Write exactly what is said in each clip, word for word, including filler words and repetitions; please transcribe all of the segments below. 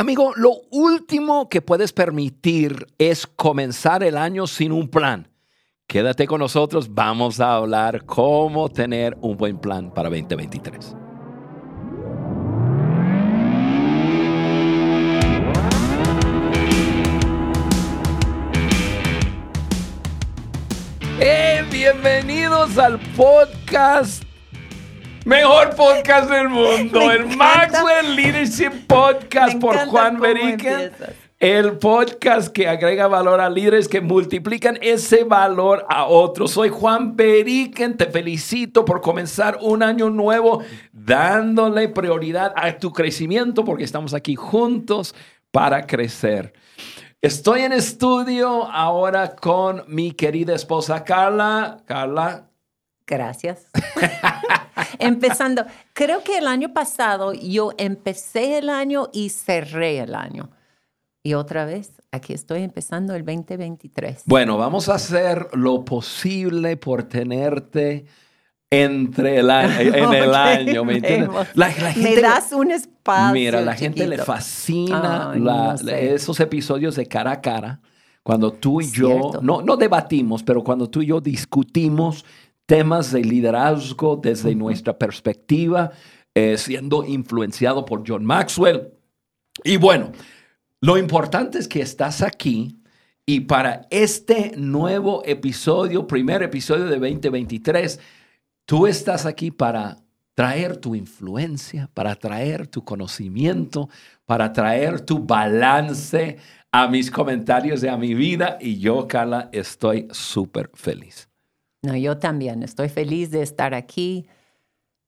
Amigo, lo último que puedes permitir es comenzar el año sin un plan. Quédate con nosotros, vamos a hablar cómo tener un buen plan para veinte veintitrés. Hey, bienvenidos al podcast. Mejor podcast del mundo, me el Maxwell Leadership Podcast por Juan Periquen. El podcast que agrega valor a líderes que multiplican ese valor a otros. Soy Juan Periquen, te felicito por comenzar un año nuevo dándole prioridad a tu crecimiento porque estamos aquí juntos para crecer. Estoy en estudio ahora con mi querida esposa Carla. Carla. Gracias. Empezando, creo que el año pasado yo empecé el año y cerré el año. Y otra vez, aquí estoy empezando el veinte veintitrés. Bueno, vamos a hacer lo posible por tenerte entre el año, en okay. el año, ¿me entiendes? La, la gente, me das un espacio. Mira, la chiquito. gente le fascina Ay, la, no sé. esos episodios de cara a cara, cuando tú y Cierto. yo, no, no debatimos, pero cuando tú y yo discutimos temas de liderazgo desde uh-huh. nuestra perspectiva, eh, siendo influenciado por John Maxwell. Y bueno, lo importante es que estás aquí y para este nuevo episodio, primer episodio de veinte veintitrés, tú estás aquí para traer tu influencia, para traer tu conocimiento, para traer tu balance a mis comentarios y a mi vida. Y yo, Carla, estoy súper feliz. No, yo también. Estoy feliz de estar aquí.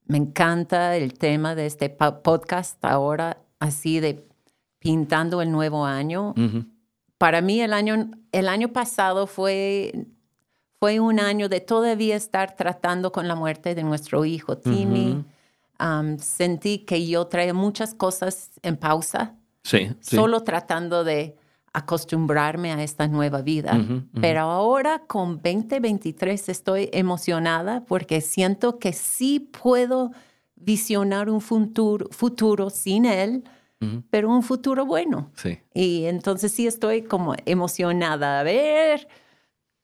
Me encanta el tema de este podcast ahora, así de pintando el nuevo año. Uh-huh. Para mí el año, el año pasado fue, fue un año de todavía estar tratando con la muerte de nuestro hijo, Timmy. Uh-huh. Um, sentí que yo traía muchas cosas en pausa, sí, sí. solo tratando de acostumbrarme a esta nueva vida. Uh-huh, uh-huh. Pero ahora con veinte veintitrés estoy emocionada porque siento que sí puedo visionar un futuro, futuro sin él, uh-huh. pero un futuro bueno. Sí. Y entonces sí estoy como emocionada a ver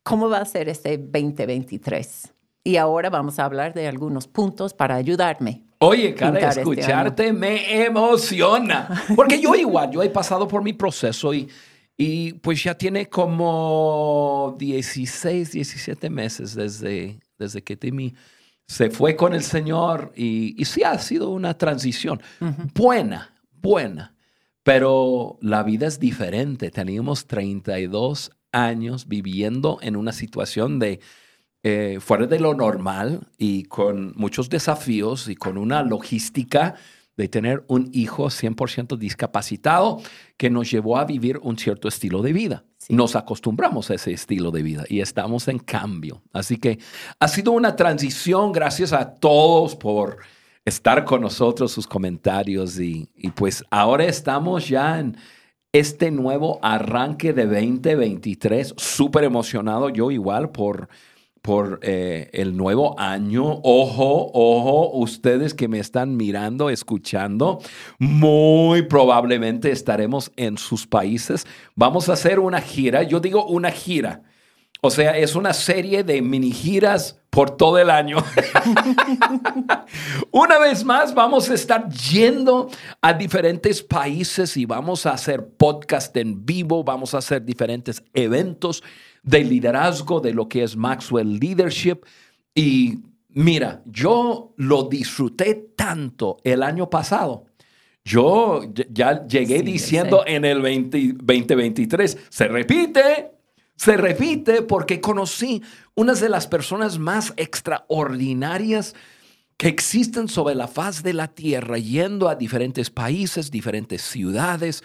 cómo va a ser este veinte veintitrés. Y ahora vamos a hablar de algunos puntos para ayudarme. Oye, Carla, escucharte este me emociona. Porque yo igual, yo he pasado por mi proceso y... Y pues ya tiene como dieciséis, diecisiete meses desde, desde que Timmy se fue con el Señor. Y, y sí ha sido una transición uh-huh. buena, buena. Pero la vida es diferente. Teníamos treinta y dos años viviendo en una situación de eh, fuera de lo normal y con muchos desafíos y con una logística de tener un hijo cien por ciento discapacitado que nos llevó a vivir un cierto estilo de vida. Sí. Nos acostumbramos a ese estilo de vida y estamos en cambio. Así que ha sido una transición. Gracias a todos por estar con nosotros, sus comentarios. Y, y pues ahora estamos ya en este nuevo arranque de veinte veintitrés. Súper emocionado yo igual por... por eh, el nuevo año. Ojo, ojo, ustedes que me están mirando, escuchando, muy probablemente estaremos en sus países. Vamos a hacer una gira, yo digo una gira, o sea, es una serie de mini giras por todo el año. Una vez más, vamos a estar yendo a diferentes países y vamos a hacer podcast en vivo, vamos a hacer diferentes eventos de liderazgo, de lo que es Maxwell Leadership. Y mira, yo lo disfruté tanto el año pasado. Yo ya llegué sí, diciendo en el veinte veintitrés, se repite, se repite, porque conocí unas de las personas más extraordinarias que existen sobre la faz de la tierra, yendo a diferentes países, diferentes ciudades,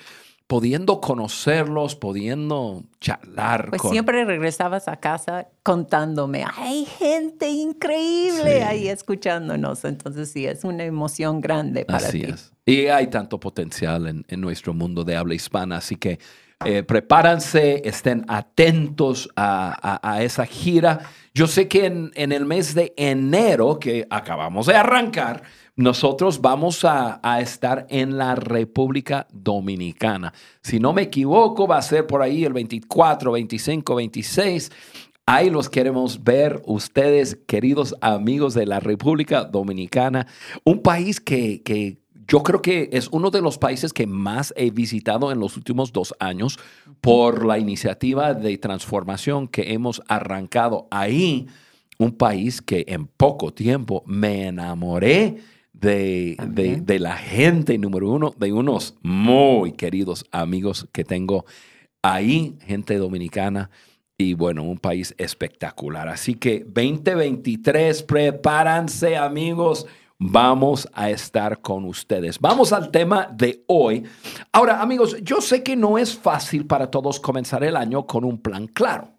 pudiendo conocerlos, pudiendo charlar. Pues con... siempre regresabas a casa contándome, hay gente increíble sí. ahí escuchándonos. Entonces sí, es una emoción grande para así ti. Es. Y hay tanto potencial en, en nuestro mundo de habla hispana. Así que eh, prepárense, estén atentos a, a, a esa gira. Yo sé que en, en el mes de enero, que acabamos de arrancar, Nosotros vamos a, a estar en la República Dominicana. Si no me equivoco, va a ser por ahí el veinticuatro, veinticinco, veintiséis. Ahí los queremos ver, ustedes, queridos amigos de la República Dominicana, un país que, que yo creo que es uno de los países que más he visitado en los últimos dos años por la iniciativa de transformación que hemos arrancado ahí. Un país que en poco tiempo me enamoré de, de, de la gente, número uno, de unos muy queridos amigos que tengo ahí, gente dominicana. Y bueno, un país espectacular. Así que veinte veintitrés, prepárense, amigos. Vamos a estar con ustedes. Vamos al tema de hoy. Ahora, amigos, yo sé que no es fácil para todos comenzar el año con un plan claro.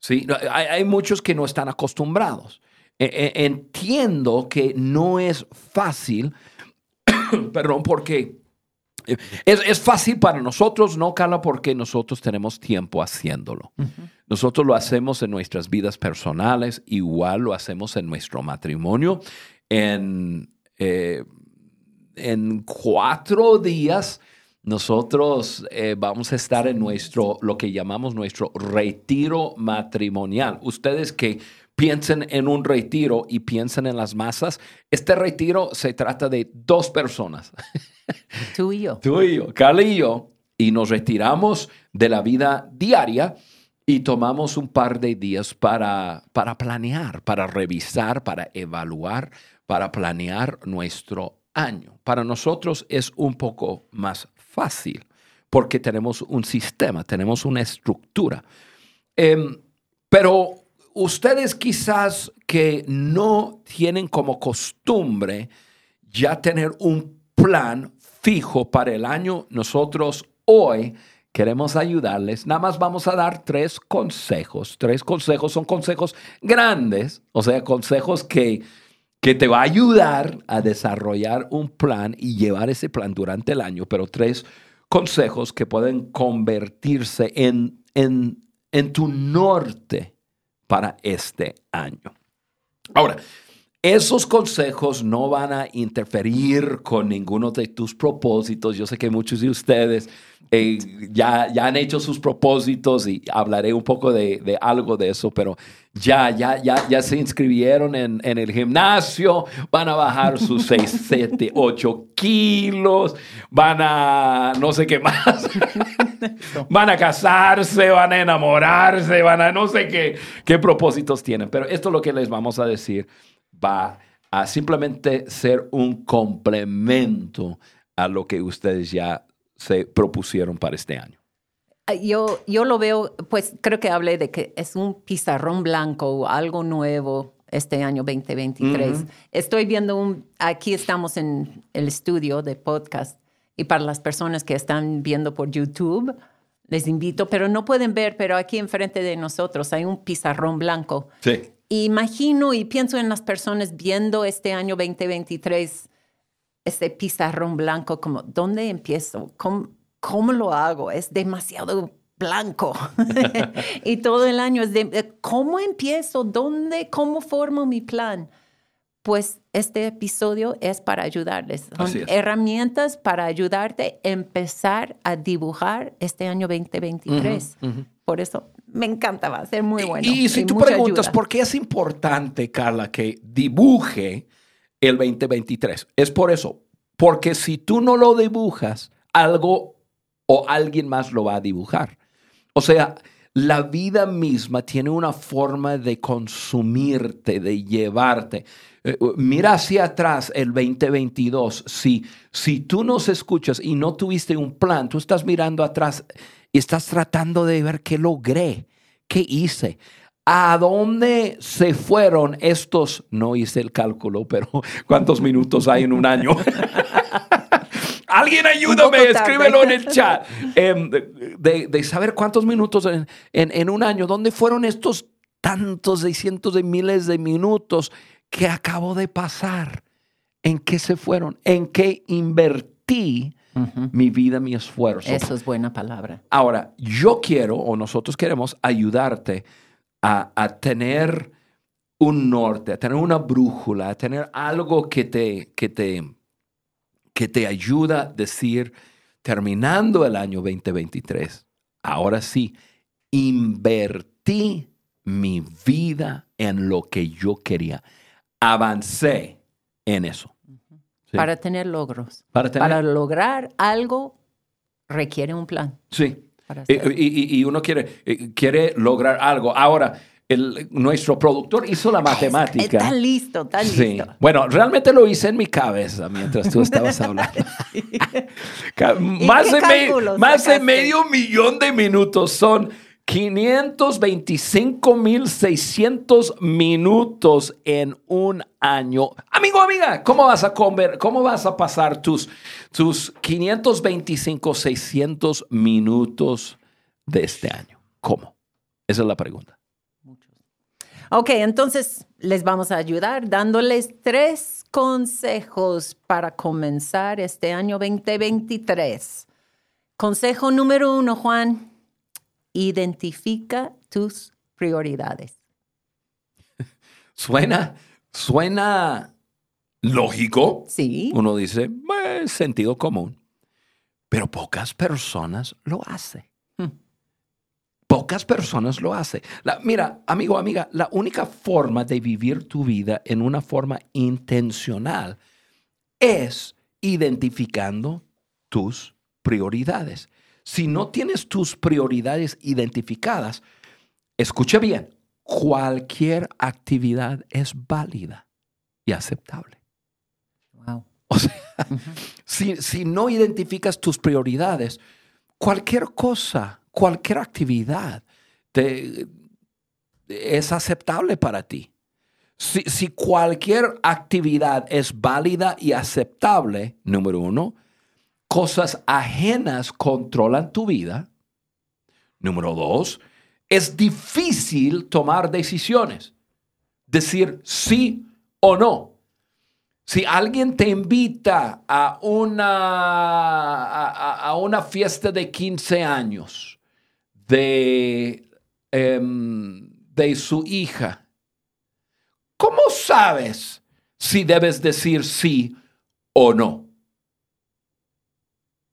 ¿Sí? Hay, hay muchos que no están acostumbrados. E- e- entiendo que no es fácil, perdón, porque... Es, es fácil para nosotros, ¿no, Carla? Porque nosotros tenemos tiempo haciéndolo. Uh-huh. Nosotros lo hacemos en nuestras vidas personales, igual lo hacemos en nuestro matrimonio. En, eh, en cuatro días nosotros eh, vamos a estar en nuestro, lo que llamamos nuestro retiro matrimonial. Ustedes que piensen en un retiro y piensen en las masas, este retiro se trata de dos personas. Tú y yo. Tú y yo, Carla y yo, y nos retiramos de la vida diaria y tomamos un par de días para, para planear, para revisar, para evaluar, para planear nuestro año. Para nosotros es un poco más fácil porque tenemos un sistema, tenemos una estructura. Eh, pero ustedes quizás que no tienen como costumbre ya tener un plan fijo para el año, nosotros hoy queremos ayudarles. Nada más vamos a dar tres consejos. Tres consejos son consejos grandes, o sea, consejos que, que te va a ayudar a desarrollar un plan y llevar ese plan durante el año, pero tres consejos que pueden convertirse en, en, en tu norte para este año. Ahora, esos consejos no van a interferir con ninguno de tus propósitos. Yo sé que muchos de ustedes eh, ya, ya han hecho sus propósitos y hablaré un poco de, de algo de eso, pero ya, ya, ya, ya se inscribieron en, en el gimnasio, van a bajar sus seis, siete, ocho kilos, van a no sé qué más, van a casarse, van a enamorarse, van a no sé qué, qué propósitos tienen. Pero esto es lo que les vamos a decir. Va a simplemente ser un complemento a lo que ustedes ya se propusieron para este año. Yo, yo lo veo, pues creo que hablé de que es un pizarrón blanco, algo nuevo este año veinte veintitrés. Uh-huh. Estoy viendo, un, aquí estamos en el estudio de podcast y para las personas que están viendo por YouTube, les invito, pero no pueden ver, pero aquí enfrente de nosotros hay un pizarrón blanco. Sí. Imagino y pienso en las personas viendo este año veinte veintitrés, ese pizarrón blanco, como, ¿dónde empiezo? ¿Cómo, cómo lo hago? Es demasiado blanco. Y todo el año es de, ¿cómo empiezo? ¿Dónde? ¿Cómo formo mi plan? Pues este episodio es para ayudarles. Son herramientas para ayudarte a empezar a dibujar este año veinte veintitrés. Uh-huh, uh-huh. Por eso me encanta, va a ser muy bueno. Y, y si y tú preguntas, ayuda. ¿Por qué es importante, Carla, que dibuje el veinte veintitrés? Es por eso, porque si tú no lo dibujas, algo o alguien más lo va a dibujar. O sea, la vida misma tiene una forma de consumirte, de llevarte. Mira hacia atrás el veinte veintidós. Si, si tú nos escuchas y no tuviste un plan, tú estás mirando atrás y estás tratando de ver qué logré, qué hice, a dónde se fueron estos, no hice el cálculo, pero cuántos minutos hay en un año. Alguien ayúdame, escríbelo en el chat. Eh, de, de saber cuántos minutos en, en, en un año, dónde fueron estos tantos de cientos de miles de minutos que acabo de pasar, en qué se fueron, en qué invertí. Uh-huh. Mi vida, mi esfuerzo. Eso es buena palabra. Ahora, yo quiero, o nosotros queremos ayudarte a, a tener un norte, a tener una brújula, a tener algo que te, que te, que te ayuda a decir, terminando el año veinte veintitrés, ahora sí, invertí mi vida en lo que yo quería. Avancé en eso. Sí. Para tener logros. Para, tener... para lograr algo requiere un plan. Sí. Hacer... Y, y, y uno quiere, quiere lograr algo. Ahora, el, nuestro productor hizo la matemática. Está listo, está listo. Sí. Bueno, realmente lo hice en mi cabeza mientras tú estabas hablando. Más, de, me, más de medio millón de minutos son quinientos veinticinco mil seiscientos minutos en un año. Amigo, amiga, ¿cómo vas a comer? ¿Cómo vas a pasar tus, tus quinientos veinticinco mil seiscientos minutos de este año? ¿Cómo? Esa es la pregunta. Ok, entonces les vamos a ayudar dándoles tres consejos para comenzar este año veinte veintitrés. Consejo número uno, Juan. Identifica tus prioridades. Suena, suena lógico. Sí. Uno dice, eh, sentido común. Pero pocas personas lo hacen. Hmm. Pocas personas lo hacen. La, mira, amigo, amiga, la única forma de vivir tu vida en una forma intencional es identificando tus prioridades. Si no tienes tus prioridades identificadas, escucha bien, cualquier actividad es válida y aceptable. Wow. O sea, uh-huh. si, si no identificas tus prioridades, cualquier cosa, cualquier actividad te, es aceptable para ti. Si, si cualquier actividad es válida y aceptable, número uno, cosas ajenas controlan tu vida. Número dos, es difícil tomar decisiones. Decir sí o no. Si alguien te invita a una, a, a una fiesta de quince años de, eh, de su hija, ¿cómo sabes si debes decir sí o no?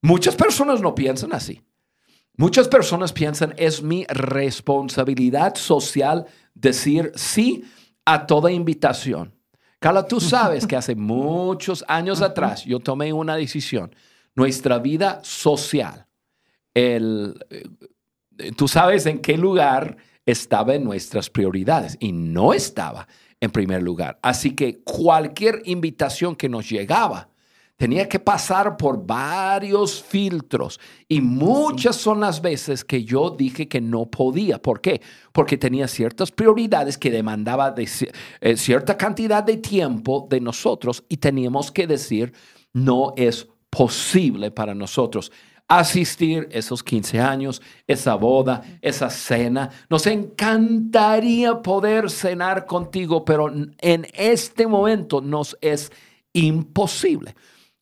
Muchas personas no piensan así. Muchas personas piensan, es mi responsabilidad social decir sí a toda invitación. Carla, tú sabes que hace muchos años atrás yo tomé una decisión. Nuestra vida social. El, tú sabes en qué lugar estaba en nuestras prioridades y no estaba en primer lugar. Así que cualquier invitación que nos llegaba, tenía que pasar por varios filtros y muchas son las veces que yo dije que no podía. ¿Por qué? Porque tenía ciertas prioridades que demandaba de cierta cantidad de tiempo de nosotros y teníamos que decir no es posible para nosotros asistir esos quince años, esa boda, esa cena. Nos encantaría poder cenar contigo, pero en este momento nos es imposible.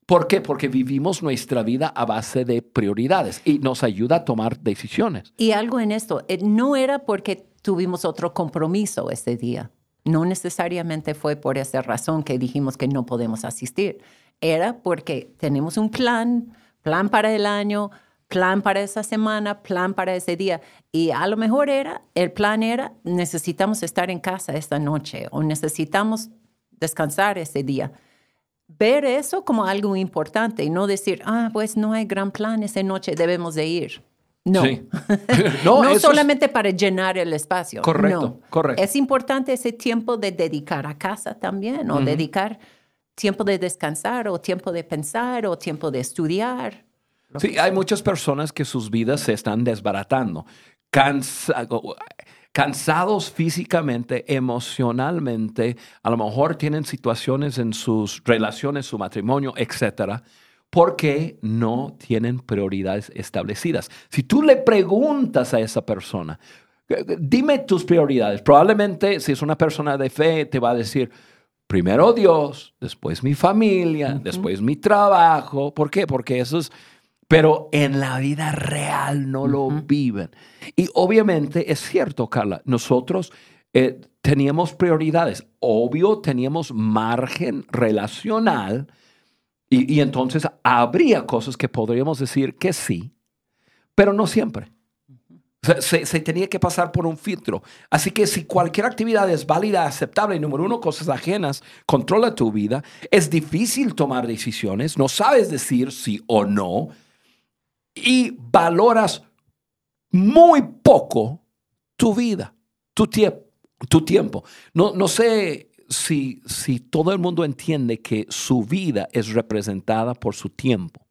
¿Por qué? Porque vivimos nuestra vida a base de prioridades y nos ayuda a tomar decisiones. Y algo en esto, no era porque tuvimos otro compromiso ese día. No necesariamente fue por esa razón que dijimos que no podemos asistir. Era porque tenemos un plan, plan para el año, plan para esa semana, plan para ese día. Y a lo mejor era, el plan era, necesitamos estar en casa esta noche o necesitamos descansar ese día. Ver eso como algo importante y no decir, ah, pues no hay gran plan esa noche, debemos de ir. No. Sí. No, no solamente es... para llenar el espacio. Correcto, no. correcto. Es importante ese tiempo de dedicar a casa también, o uh-huh. dedicar tiempo de descansar, o tiempo de pensar, o tiempo de estudiar. Sí, hay muchas personas que sus vidas se están desbaratando. Cansa... Cansados físicamente, emocionalmente, a lo mejor tienen situaciones en sus relaciones, su matrimonio, etcétera, porque no tienen prioridades establecidas. Si tú le preguntas a esa persona, dime tus prioridades, probablemente si es una persona de fe te va a decir, primero Dios, después mi familia, uh-huh. después mi trabajo. ¿Por qué? Porque eso es... Pero en la vida real no lo uh-huh. viven. Y obviamente es cierto, Carla, nosotros eh, teníamos prioridades. Obvio, teníamos margen relacional y, y entonces habría cosas que podríamos decir que sí, pero no siempre. Se, se, se tenía que pasar por un filtro. Así que si cualquier actividad es válida, aceptable, y número uno, cosas ajenas, controla tu vida, es difícil tomar decisiones, no sabes decir sí o no, y valoras muy poco tu vida, tu, tie- tu tiempo. No, no sé si, si todo el mundo entiende que su vida es representada por su tiempo.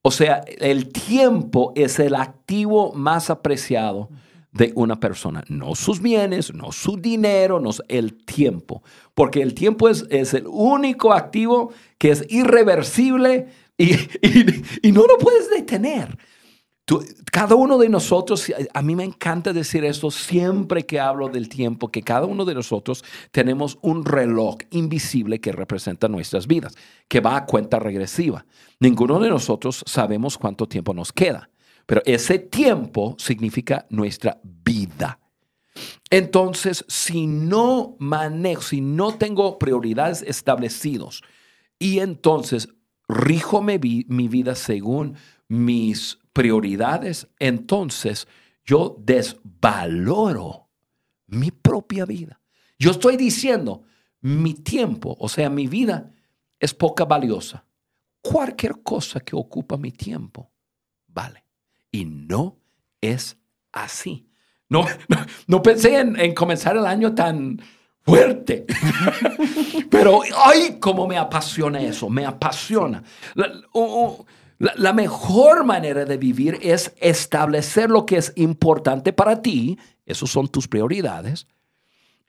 O sea, el tiempo es el activo más apreciado de una persona. No sus bienes, no su dinero, no el tiempo. Porque el tiempo es, es el único activo que es irreversible y, y, y no lo puedes detener. Tú, cada uno de nosotros, a mí me encanta decir esto siempre que hablo del tiempo, que cada uno de nosotros tenemos un reloj invisible que representa nuestras vidas, que va a cuenta regresiva. Ninguno de nosotros sabemos cuánto tiempo nos queda, pero ese tiempo significa nuestra vida. Entonces, si no manejo, si no tengo prioridades establecidas, y entonces rijo mi, mi vida según mis prioridades, entonces yo desvaloro mi propia vida. Yo estoy diciendo, mi tiempo, o sea, mi vida es poca valiosa. Cualquier cosa que ocupa mi tiempo vale. Y no es así. No, no, no pensé en, en comenzar el año tan fuerte. Pero, ¡ay! Cómo me apasiona eso. Me apasiona. La, uh, uh, La, la mejor manera de vivir es establecer lo que es importante para ti, esas son tus prioridades,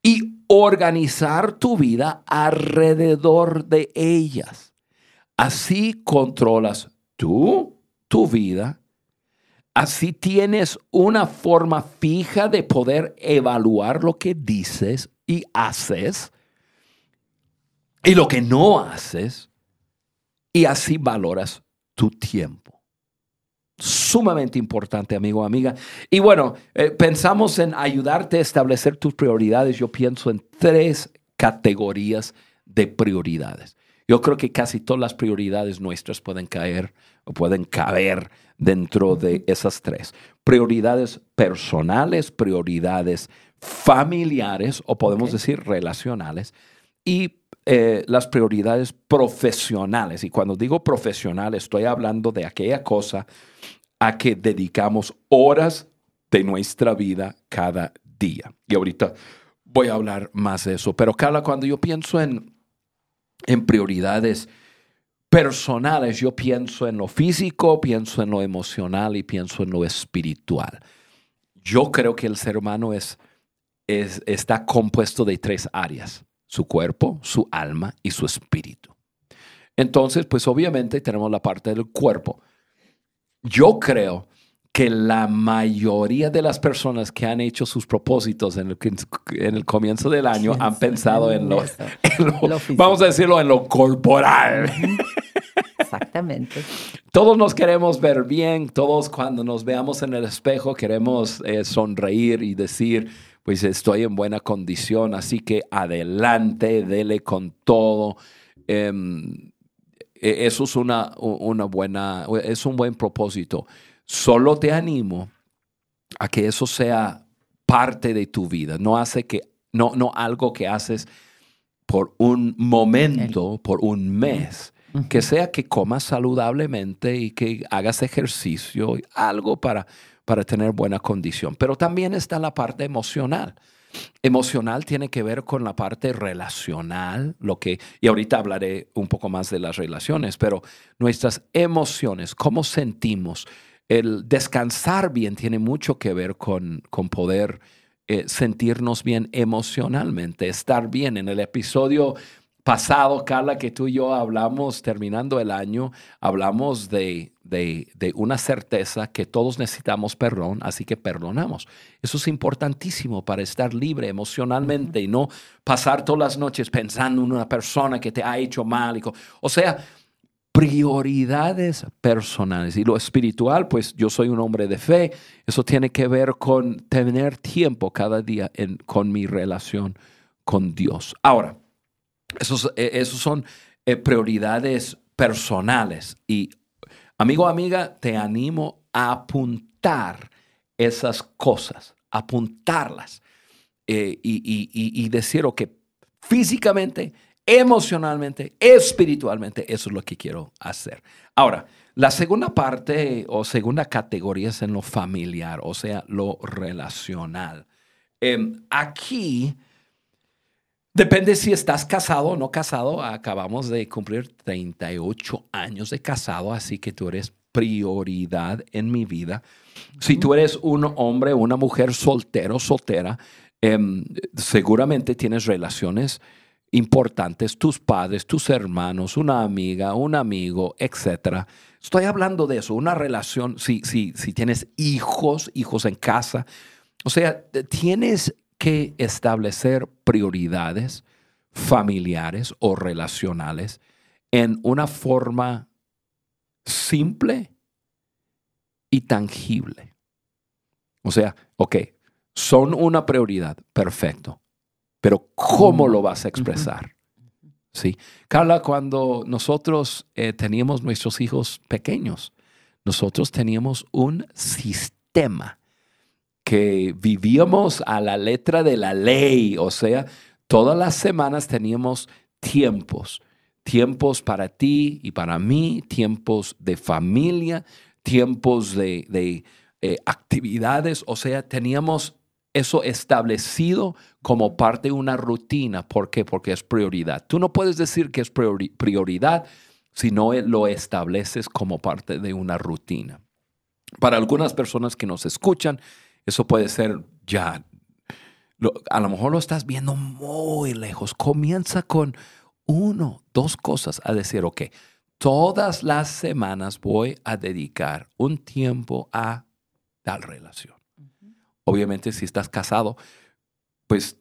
y organizar tu vida alrededor de ellas. Así controlas tú, tu vida, así tienes una forma fija de poder evaluar lo que dices y haces y lo que no haces, y así valoras tu tiempo. Sumamente importante, amigo, amiga. Y bueno, eh, pensamos en ayudarte a establecer tus prioridades. Yo pienso en tres categorías de prioridades. Yo creo que casi todas las prioridades nuestras pueden caer o pueden caber dentro de esas tres. Prioridades personales, prioridades familiares o podemos okay. decir relacionales y Eh, las prioridades profesionales. Y cuando digo profesional, estoy hablando de aquella cosa a que dedicamos horas de nuestra vida cada día. Y ahorita voy a hablar más de eso. Pero, Carla, cuando yo pienso en, en prioridades personales, yo pienso en lo físico, pienso en lo emocional y pienso en lo espiritual. Yo creo que el ser humano es, es, está compuesto de tres áreas: su cuerpo, su alma y su espíritu. Entonces, pues obviamente tenemos la parte del cuerpo. Yo creo que la mayoría de las personas que han hecho sus propósitos en el, en el comienzo del año yes, han pensado en lo, en lo, lo vamos a decirlo, en lo corporal. Exactamente. Todos nos queremos ver bien, todos cuando nos veamos en el espejo queremos eh, sonreír y decir, pues estoy en buena condición, así que adelante, dele con todo. Eh, eso es una, una buena, es un buen propósito. Solo te animo a que eso sea parte de tu vida. No hace que, no, no algo que haces por un momento, okay. por un mes. Uh-huh. Que sea que comas saludablemente y que hagas ejercicio, algo para, para tener buena condición. Pero también está la parte emocional. Emocional tiene que ver con la parte relacional, lo que, y ahorita hablaré un poco más de las relaciones, pero nuestras emociones, cómo sentimos. El descansar bien tiene mucho que ver con, con poder eh, sentirnos bien emocionalmente, estar bien. En el episodio pasado, Carla, que tú y yo hablamos, terminando el año, hablamos de, de, de una certeza que todos necesitamos perdón, así que perdonamos. Eso es importantísimo para estar libre emocionalmente uh-huh. y no pasar todas las noches pensando en una persona que te ha hecho mal. O sea, prioridades personales. Y lo espiritual, pues yo soy un hombre de fe. Eso tiene que ver con tener tiempo cada día en, con mi relación con Dios. Ahora, esos, esos son eh, prioridades personales. Y amigo, amiga, te animo a apuntar esas cosas, apuntarlas eh, y, y, y, y decir, ok, físicamente, emocionalmente, espiritualmente, eso es lo que quiero hacer. Ahora, la segunda parte o segunda categoría es en lo familiar, o sea, lo relacional. Eh, aquí depende si estás casado o no casado. Acabamos de cumplir treinta y ocho años de casado, así que tú eres prioridad en mi vida. Si tú eres un hombre o una mujer soltero, soltera, eh, seguramente tienes relaciones importantes, tus padres, tus hermanos, una amiga, un amigo, etcétera. Estoy hablando de eso, una relación, si, si, si tienes hijos, hijos en casa. O sea, tienes que establecer prioridades familiares o relacionales en una forma simple y tangible. O sea, ok, son una prioridad, perfecto. Pero ¿cómo lo vas a expresar? Uh-huh. ¿Sí? Carla, cuando nosotros eh, teníamos nuestros hijos pequeños, nosotros teníamos un sistema que vivíamos a la letra de la ley. O sea, todas las semanas teníamos tiempos. Tiempos para ti y para mí, tiempos de familia, tiempos de, de eh, actividades. O sea, teníamos eso establecido como parte de una rutina. ¿Por qué? Porque es prioridad. Tú no puedes decir que es priori- prioridad si no lo estableces como parte de una rutina. Para algunas personas que nos escuchan, eso puede ser ya, lo, a lo mejor lo estás viendo muy lejos. Comienza con uno, dos cosas a decir, ok, todas las semanas voy a dedicar un tiempo a tal relación. Obviamente, si estás casado, pues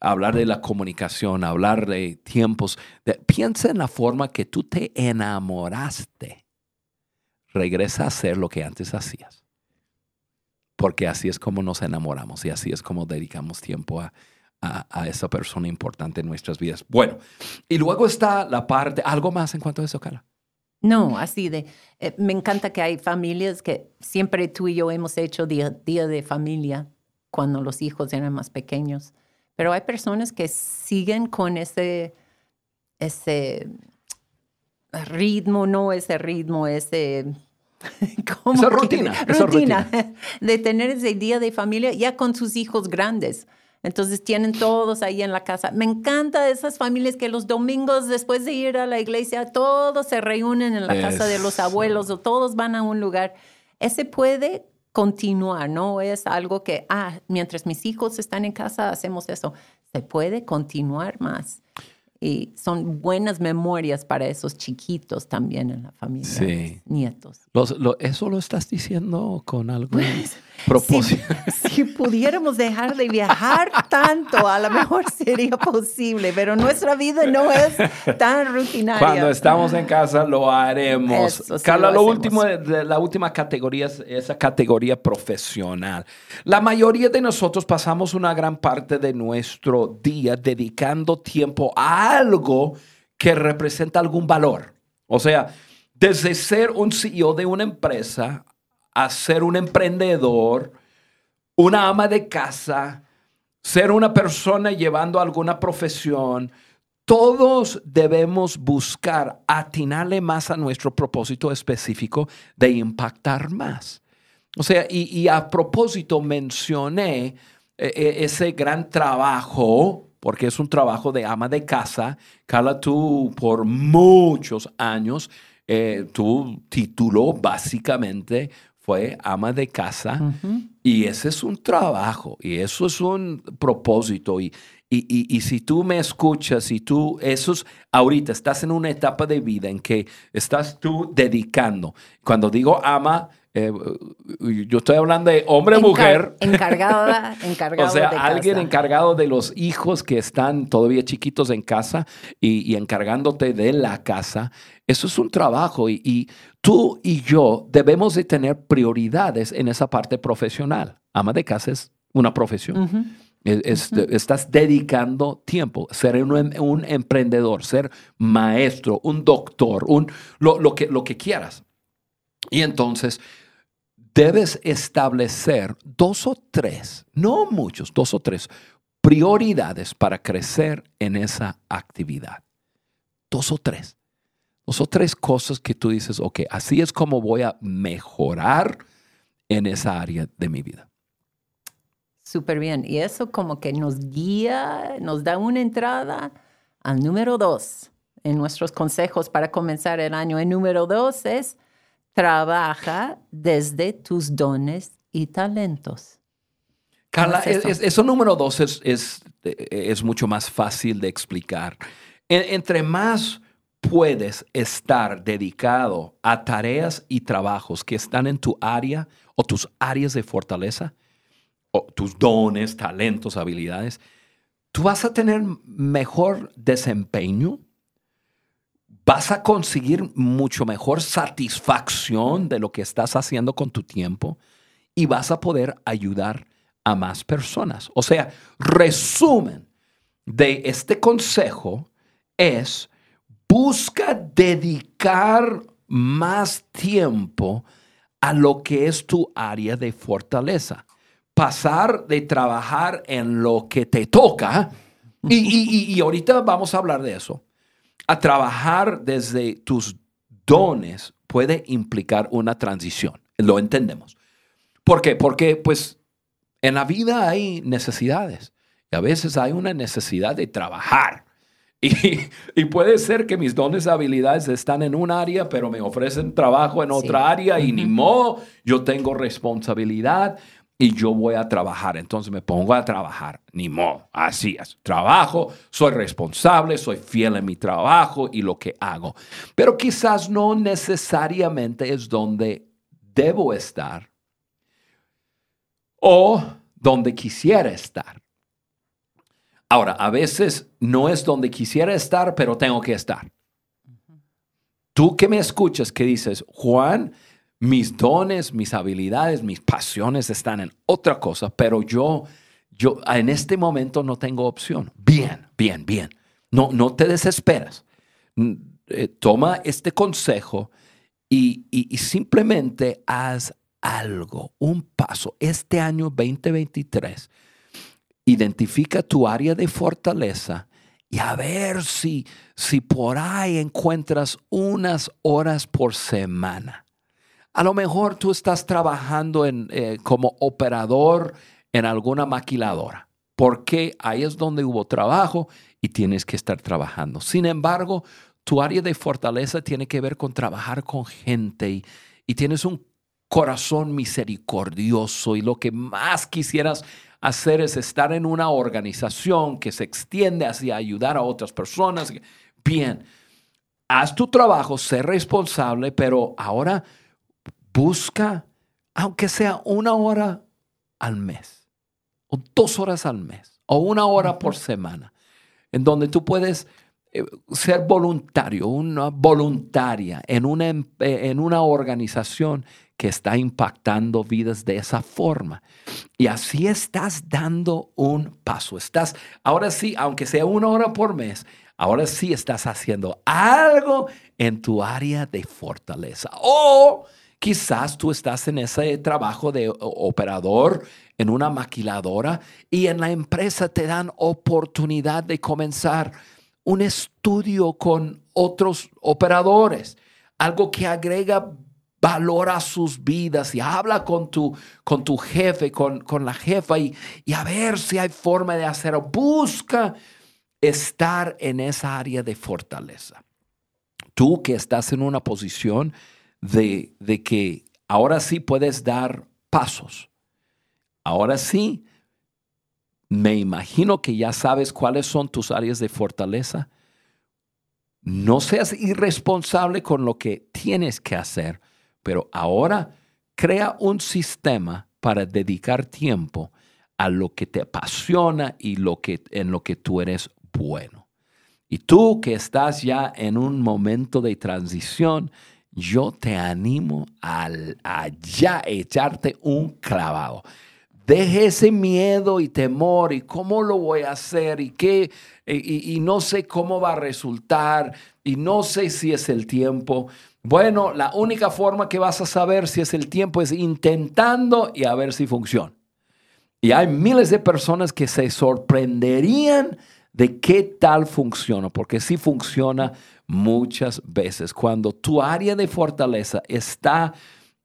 hablar de la comunicación, hablar de tiempos. De, piensa en la forma que tú te enamoraste. Regresa a hacer lo que antes hacías. Porque así es como nos enamoramos y así es como dedicamos tiempo a, a, a esa persona importante en nuestras vidas. Bueno, y luego está la parte, ¿algo más en cuanto a eso, Carla? No, así de, eh, me encanta que hay familias que siempre tú y yo hemos hecho día, día de familia cuando los hijos eran más pequeños. Pero hay personas que siguen con ese, ese ritmo, no ese ritmo, ese... ¿cómo esa rutina. Que, esa rutina, rutina de tener ese día de familia ya con sus hijos grandes. Entonces tienen todos ahí en la casa. Me encantan esas familias que los domingos después de ir a la iglesia, todos se reúnen en la es... casa de los abuelos o todos van a un lugar. Ese puede continuar, ¿no? Es algo que, ah, mientras mis hijos están en casa, hacemos eso. Se puede continuar más. Y son buenas memorias para esos chiquitos también en la familia, sí. Los nietos. Los, lo, ¿Eso lo estás diciendo con algún pues, propósito? Si, si pudiéramos dejar de viajar tanto, a lo mejor sería posible, pero nuestra vida no es tan rutinaria. Cuando estamos en casa lo haremos. Eso, sí, Carla, lo, lo último, la última categoría es esa categoría profesional. La mayoría de nosotros pasamos una gran parte de nuestro día dedicando tiempo a algo que representa algún valor. O sea, desde ser un C E O de una empresa a ser un emprendedor, una ama de casa, ser una persona llevando alguna profesión, todos debemos buscar atinarle más a nuestro propósito específico de impactar más. O sea, y, y a propósito mencioné eh, ese gran trabajo, porque es un trabajo de ama de casa. Carla, tú por muchos años, eh, tu título básicamente fue ama de casa. Uh-huh. Y ese es un trabajo y eso es un propósito. Y, y, y, y si tú me escuchas, si tú, eso es, ahorita estás en una etapa de vida en que estás tú dedicando. Cuando digo ama, Eh, yo estoy hablando de hombre-mujer. Encar- encargada, encargado o sea, de alguien casa. Encargado de los hijos que están todavía chiquitos en casa y, y encargándote de la casa. Eso es un trabajo y, y tú y yo debemos de tener prioridades en esa parte profesional. Ama de casa es una profesión. Uh-huh. Es, uh-huh. Estás dedicando tiempo, ser un, un emprendedor, ser maestro, un doctor, un, lo, lo, que, lo que quieras. Y entonces debes establecer dos o tres, no muchos, dos o tres prioridades para crecer en esa actividad. Dos o tres. Dos o tres cosas que tú dices, ok, así es como voy a mejorar en esa área de mi vida. Súper bien. Y eso como que nos guía, nos da una entrada al número dos. En nuestros consejos para comenzar el año, el número dos es... trabaja desde tus dones y talentos. Carla, es eso? Es, eso número dos es, es, es mucho más fácil de explicar. En, entre más puedes estar dedicado a tareas y trabajos que están en tu área o tus áreas de fortaleza, o tus dones, talentos, habilidades, tú vas a tener mejor desempeño. Vas a conseguir mucho mejor satisfacción de lo que estás haciendo con tu tiempo y vas a poder ayudar a más personas. O sea, resumen de este consejo es: busca dedicar más tiempo a lo que es tu área de fortaleza. Pasar de trabajar en lo que te toca, y, y, y ahorita vamos a hablar de eso, a trabajar desde tus dones puede implicar una transición. Lo entendemos. ¿Por qué? Porque pues, en la vida hay necesidades. Y a veces hay una necesidad de trabajar. Y, y puede ser que mis dones y habilidades están en un área, pero me ofrecen trabajo en otra sí. área y ni modo, yo tengo responsabilidad y yo voy a trabajar. Entonces me pongo a trabajar. Ni modo. Así es. Trabajo, soy responsable, soy fiel en mi trabajo y lo que hago. Pero quizás no necesariamente es donde debo estar o donde quisiera estar. Ahora, a veces no es donde quisiera estar, pero tengo que estar. Tú que me escuchas, que dices, Juan, mis dones, mis habilidades, mis pasiones están en otra cosa, pero yo, yo en este momento no tengo opción. Bien, bien, bien. No, no te desesperas. Eh, toma este consejo y, y, y simplemente haz algo, un paso. Este año veinte veintitrés, identifica tu área de fortaleza y a ver si, si por ahí encuentras unas horas por semana. A lo mejor tú estás trabajando en, eh, como operador en alguna maquiladora, porque ahí es donde hubo trabajo y tienes que estar trabajando. Sin embargo, tu área de fortaleza tiene que ver con trabajar con gente y, y tienes un corazón misericordioso y lo que más quisieras hacer es estar en una organización que se extiende hacia ayudar a otras personas. Bien, haz tu trabajo, sé responsable, pero ahora... busca, aunque sea una hora al mes, o dos horas al mes, o una hora por semana, en donde tú puedes eh, ser voluntario, una voluntaria en una, en una organización que está impactando vidas de esa forma. Y así estás dando un paso. Estás, ahora sí, aunque sea una hora por mes, ahora sí estás haciendo algo en tu área de fortaleza. O... quizás tú estás en ese trabajo de operador, en una maquiladora, y en la empresa te dan oportunidad de comenzar un estudio con otros operadores, algo que agrega valor a sus vidas y habla con tu, con tu jefe, con, con la jefa y, y a ver si hay forma de hacerlo. Busca estar en esa área de fortaleza. Tú que estás en una posición... De, de que ahora sí puedes dar pasos. Ahora sí, me imagino que ya sabes cuáles son tus áreas de fortaleza. No seas irresponsable con lo que tienes que hacer, pero ahora Crea un sistema para dedicar tiempo a lo que te apasiona y lo que, en lo que tú eres bueno. Y tú que estás ya en un momento de transición, yo te animo a, a ya echarte un clavado. Deje ese miedo y temor y cómo lo voy a hacer y, qué, y, y no sé cómo va a resultar y no sé si es el tiempo. Bueno, la única forma que vas a saber si es el tiempo es intentando y a ver si funciona. Y hay miles de personas que se sorprenderían de qué tal funciona, porque sí funciona muchas veces. Cuando tu área de fortaleza está,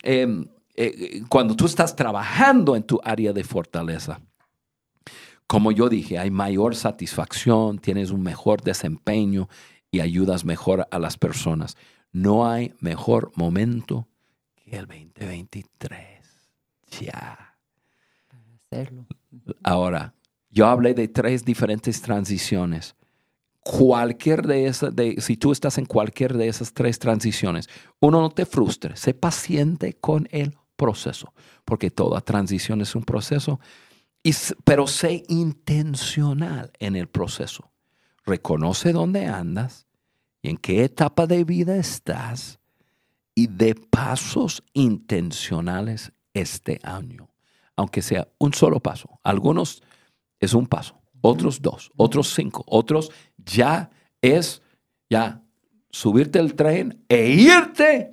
eh, eh, cuando tú estás trabajando en tu área de fortaleza, como yo dije, hay mayor satisfacción, tienes un mejor desempeño y ayudas mejor a las personas. No hay mejor momento que el veinte veintitrés. Ya. Para hacerlo. Ahora, yo hablé de tres diferentes transiciones. Cualquier de esas, de, si tú estás en cualquier de esas tres transiciones, uno, no te frustre, sé paciente con el proceso, porque toda transición es un proceso, y, pero sé intencional en el proceso. Reconoce dónde andas y en qué etapa de vida estás y de pasos intencionales este año, aunque sea un solo paso. Algunos es un paso, otros dos, otros cinco, otros ya es ya subirte al tren e irte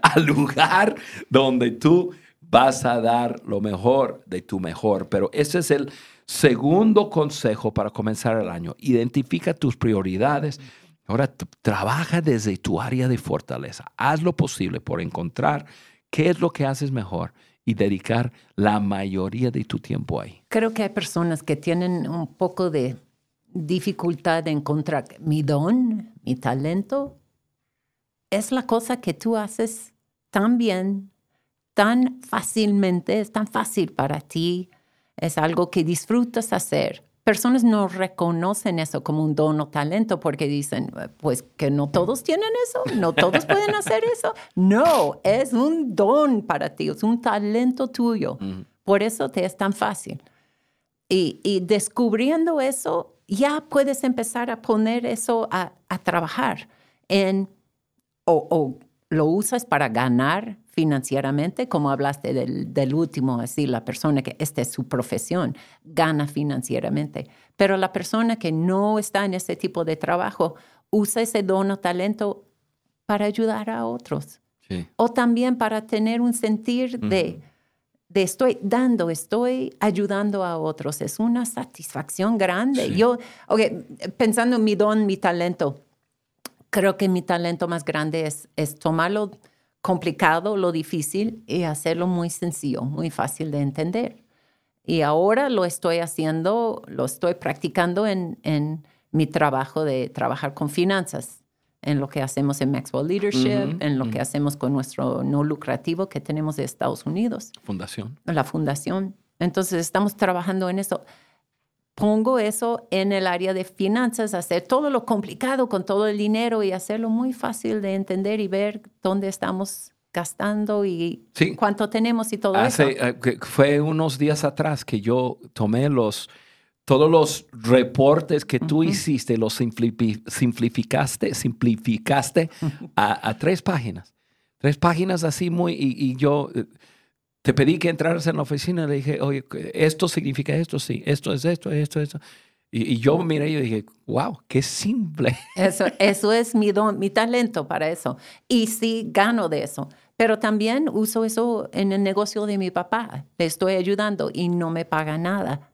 al lugar donde tú vas a dar lo mejor de tu mejor. Pero ese es el segundo consejo para comenzar el año. Identifica tus prioridades. Ahora t- trabaja desde tu área de fortaleza. Haz lo posible por encontrar qué es lo que haces mejor y dedicar la mayoría de tu tiempo ahí. Creo que hay personas que tienen un poco de dificultad de encontrar mi don, mi talento. Es la cosa que tú haces tan bien, tan fácilmente, es tan fácil para ti. Es algo que disfrutas hacer. Personas no reconocen eso como un don o talento porque dicen, pues que no todos tienen eso, no todos pueden hacer eso. No, es un don para ti, es un talento tuyo. Mm. Por eso te es tan fácil. Y, y descubriendo eso, ya puedes empezar a poner eso a, a trabajar en, o, o lo usas para ganar financieramente, como hablaste del, del último, así la persona que esta es su profesión, gana financieramente. Pero la persona que no está en ese tipo de trabajo usa ese don o talento para ayudar a otros. Sí. O también para tener un sentir de, uh-huh. de estoy dando, estoy ayudando a otros. Es una satisfacción grande. Sí. Yo, okay, pensando en mi don, mi talento, creo que mi talento más grande es, es tomarlo complicado, lo difícil, y hacerlo muy sencillo, muy fácil de entender. Y ahora lo estoy haciendo, lo estoy practicando en, en mi trabajo de trabajar con finanzas, en lo que hacemos en Maxwell Leadership, uh-huh, en lo uh-huh. que hacemos con nuestro no lucrativo que tenemos de Estados Unidos. Fundación. La fundación. Entonces, estamos trabajando en eso. Pongo eso en el área de finanzas, hacer todo lo complicado con todo el dinero y hacerlo muy fácil de entender y ver dónde estamos gastando y sí. cuánto tenemos y todo Hace, eso. Fue unos días atrás que yo tomé los, todos los reportes que tú uh-huh. hiciste, los simplificaste, simplificaste uh-huh. a, a tres páginas. Tres páginas así muy, y, y yo... Te pedí que entraras en la oficina, le dije, oye, esto significa esto, sí, esto es esto, esto es esto. Y, y yo miré y dije, wow, qué simple. Eso, eso es mi don, mi talento para eso. Y sí, gano de eso. Pero también uso eso en el negocio de mi papá. Le estoy ayudando y no me paga nada.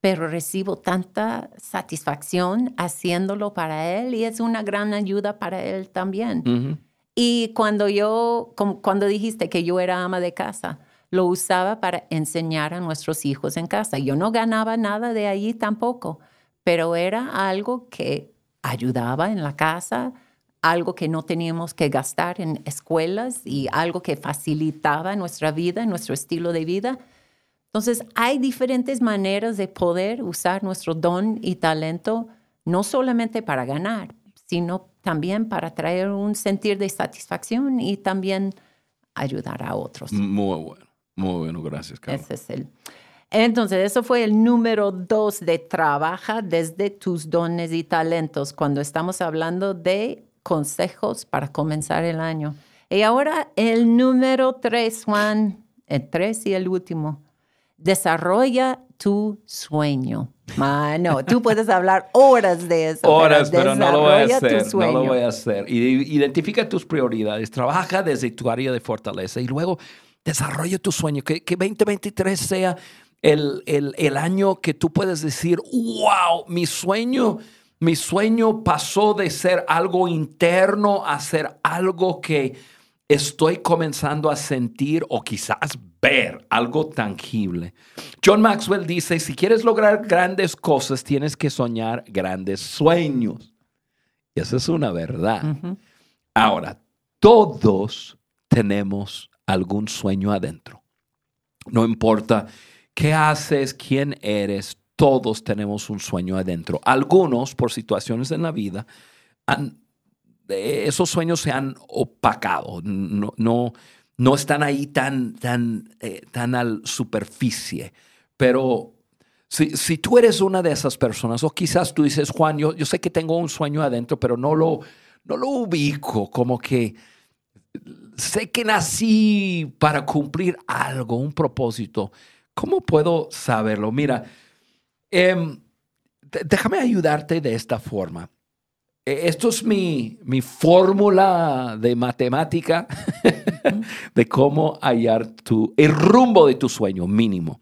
Pero recibo tanta satisfacción haciéndolo para él y es una gran ayuda para él también. Uh-huh. Y cuando yo, cuando dijiste que yo era ama de casa, lo usaba para enseñar a nuestros hijos en casa. Yo no ganaba nada de allí tampoco, pero era algo que ayudaba en la casa, algo que no teníamos que gastar en escuelas y algo que facilitaba nuestra vida, nuestro estilo de vida. Entonces, hay diferentes maneras de poder usar nuestro don y talento, no solamente para ganar, sino también para traer un sentir de satisfacción y también ayudar a otros. Muy bueno, muy bueno, gracias, Carla. Ese es el... Entonces, eso fue el número dos de trabaja desde tus dones y talentos cuando estamos hablando de consejos para comenzar el año. Y ahora el número tres, Juan, el tres y el último. Desarrolla tu sueño. Mano, tú puedes hablar horas de eso. Horas, pero, pero no lo voy a hacer. No lo voy a hacer. Identifica tus prioridades. Trabaja desde tu área de fortaleza y luego desarrolla tu sueño. Que, que veinte veintitrés sea el, el, el año que tú puedes decir, wow, mi sueño... Mi sueño pasó de ser algo interno a ser algo que estoy comenzando a sentir o quizás ver, algo tangible. John Maxwell dice, si quieres lograr grandes cosas, tienes que soñar grandes sueños. Y esa es una verdad. Uh-huh. Ahora, todos tenemos algún sueño adentro. No importa qué haces, quién eres, todos tenemos un sueño adentro. Algunos, por situaciones en la vida, han, esos sueños se han opacado. No, no, no están ahí tan, tan, eh, tan a la superficie. Pero si, si tú eres una de esas personas, o quizás tú dices, Juan, yo, yo sé que tengo un sueño adentro, pero no lo, no lo ubico, como que sé que nací para cumplir algo, un propósito. ¿Cómo puedo saberlo? Mira, Eh, déjame ayudarte de esta forma. Eh, esto es mi, mi fórmula de matemática de cómo hallar tu, el rumbo de tu sueño mínimo.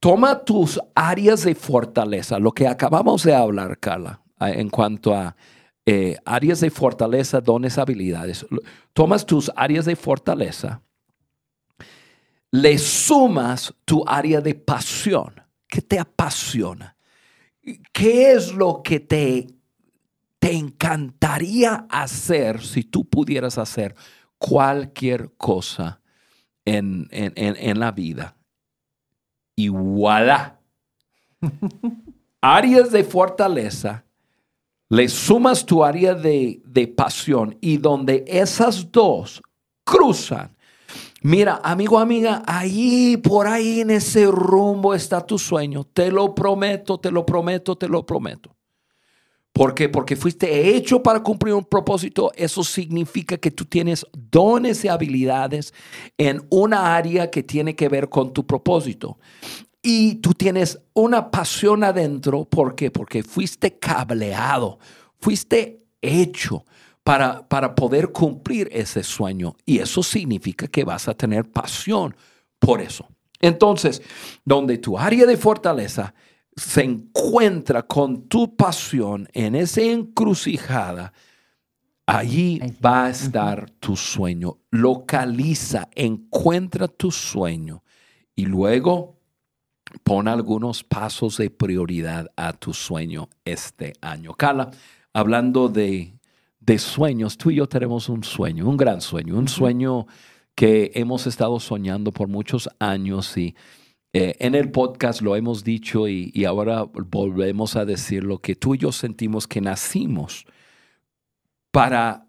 Toma tus áreas de fortaleza, lo que acabamos de hablar, Carla, en cuanto a eh, áreas de fortaleza, dones, habilidades. Tomas tus áreas de fortaleza, le sumas tu área de pasión. ¿Qué te apasiona? ¿Qué es lo que te, te encantaría hacer si tú pudieras hacer cualquier cosa en, en, en, en la vida? Y voilà. Áreas de fortaleza, le sumas tu área de, de pasión y donde esas dos cruzan, mira, amigo, amiga, ahí, por ahí en ese rumbo está tu sueño. Te lo prometo, te lo prometo, te lo prometo. ¿Por qué? Porque fuiste hecho para cumplir un propósito. Eso significa que tú tienes dones y habilidades en una área que tiene que ver con tu propósito. Y tú tienes una pasión adentro. ¿Por qué? Porque fuiste cableado, fuiste hecho Para, para poder cumplir ese sueño. Y eso significa que vas a tener pasión por eso. Entonces, donde tu área de fortaleza se encuentra con tu pasión en esa encrucijada, allí va a estar tu sueño. Localiza, encuentra tu sueño y luego pon algunos pasos de prioridad a tu sueño este año. Carla, hablando de... de sueños. Tú y yo tenemos un sueño, un gran sueño, un sueño que hemos estado soñando por muchos años y eh, en el podcast lo hemos dicho y, y ahora volvemos a decir lo que tú y yo sentimos que nacimos para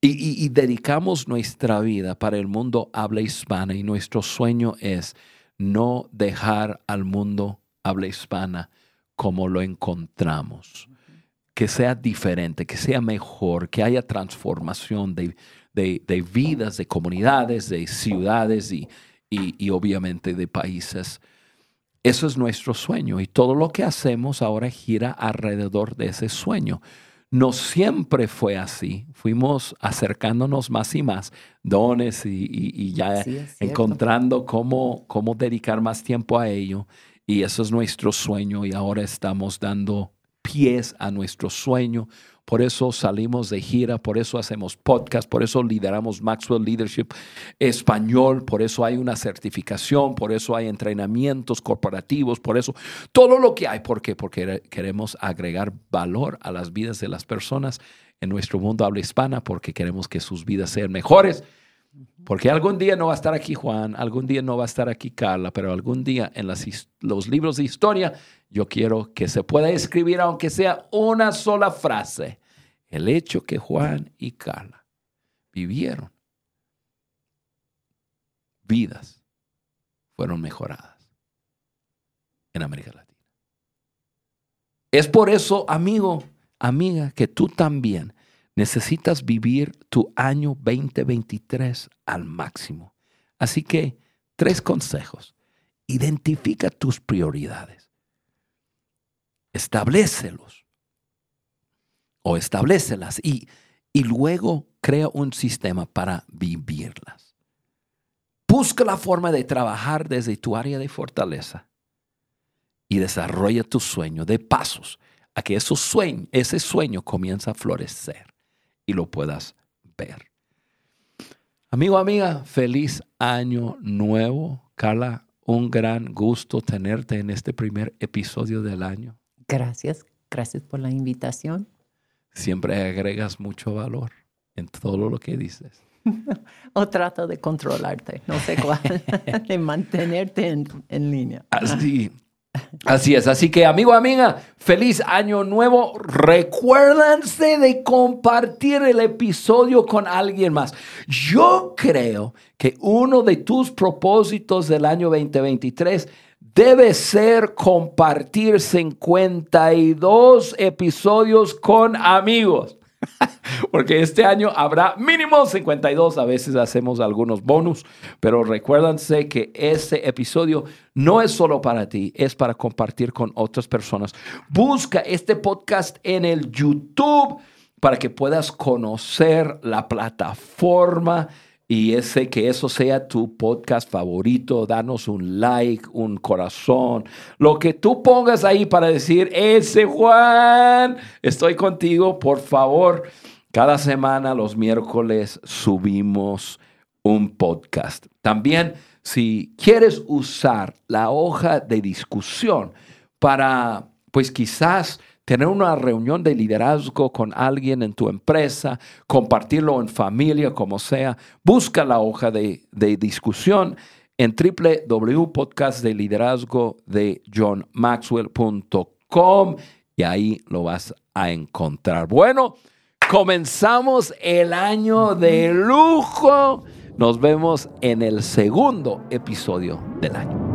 y, y, y dedicamos nuestra vida para el mundo habla hispana y nuestro sueño es no dejar al mundo habla hispana como lo encontramos. Que sea diferente, que sea mejor, que haya transformación de, de, de vidas, de comunidades, de ciudades y, y, y obviamente de países. Eso es nuestro sueño y todo lo que hacemos ahora gira alrededor de ese sueño. No siempre fue así. Fuimos acercándonos más y más, dones y, y, y ya sí, encontrando cómo, cómo dedicar más tiempo a ello. Y eso es nuestro sueño y ahora estamos dando pies a nuestro sueño. Por eso salimos de gira, por eso hacemos podcast, por eso lideramos Maxwell Leadership Español, por eso hay una certificación, por eso hay entrenamientos corporativos, por eso todo lo que hay. ¿Por qué? Porque queremos agregar valor a las vidas de las personas en nuestro mundo habla hispana, porque queremos que sus vidas sean mejores. Porque algún día no va a estar aquí Juan, algún día no va a estar aquí Carla, pero algún día en las, los libros de historia yo quiero que se pueda escribir, aunque sea una sola frase, el hecho que Juan y Carla vivieron vidas fueron mejoradas en América Latina. Es por eso, amigo, amiga, que tú también necesitas vivir tu año veinte veintitrés al máximo. Así que, tres consejos. Identifica tus prioridades. Establécelos o establécelas y, y luego crea un sistema para vivirlas. Busca la forma de trabajar desde tu área de fortaleza y desarrolla tu sueño de pasos a que esos sueños, ese sueño comienza a florecer y lo puedas ver. Amigo, amiga, feliz año nuevo. Carla, un gran gusto tenerte en este primer episodio del año. Gracias, gracias por la invitación. Siempre agregas mucho valor en todo lo que dices. O trato de controlarte, no sé cuál, de mantenerte en, en línea. Así Así es. Así que, amigo, amiga, feliz año nuevo. Recuérdense de compartir el episodio con alguien más. Yo creo que uno de tus propósitos del año veinte veintitrés debe ser compartir cincuenta y dos episodios con amigos. Porque este año habrá mínimo cincuenta y dos. A veces hacemos algunos bonus, pero recuérdense que este episodio no es solo para ti, es para compartir con otras personas. Busca este podcast en el YouTube para que puedas conocer la plataforma y ese, que eso sea tu podcast favorito. Danos un like, un corazón, lo que tú pongas ahí para decir, ese Juan, estoy contigo, por favor. Cada semana, los miércoles, subimos un podcast. También, si quieres usar la hoja de discusión para, pues quizás, tener una reunión de liderazgo con alguien en tu empresa, compartirlo en familia, como sea. Busca la hoja de, de discusión en doble u doble u doble u punto podcast de liderazgo de john maxwell punto com y ahí lo vas a encontrar. Bueno, comenzamos el año de lujo. Nos vemos en el segundo episodio del año.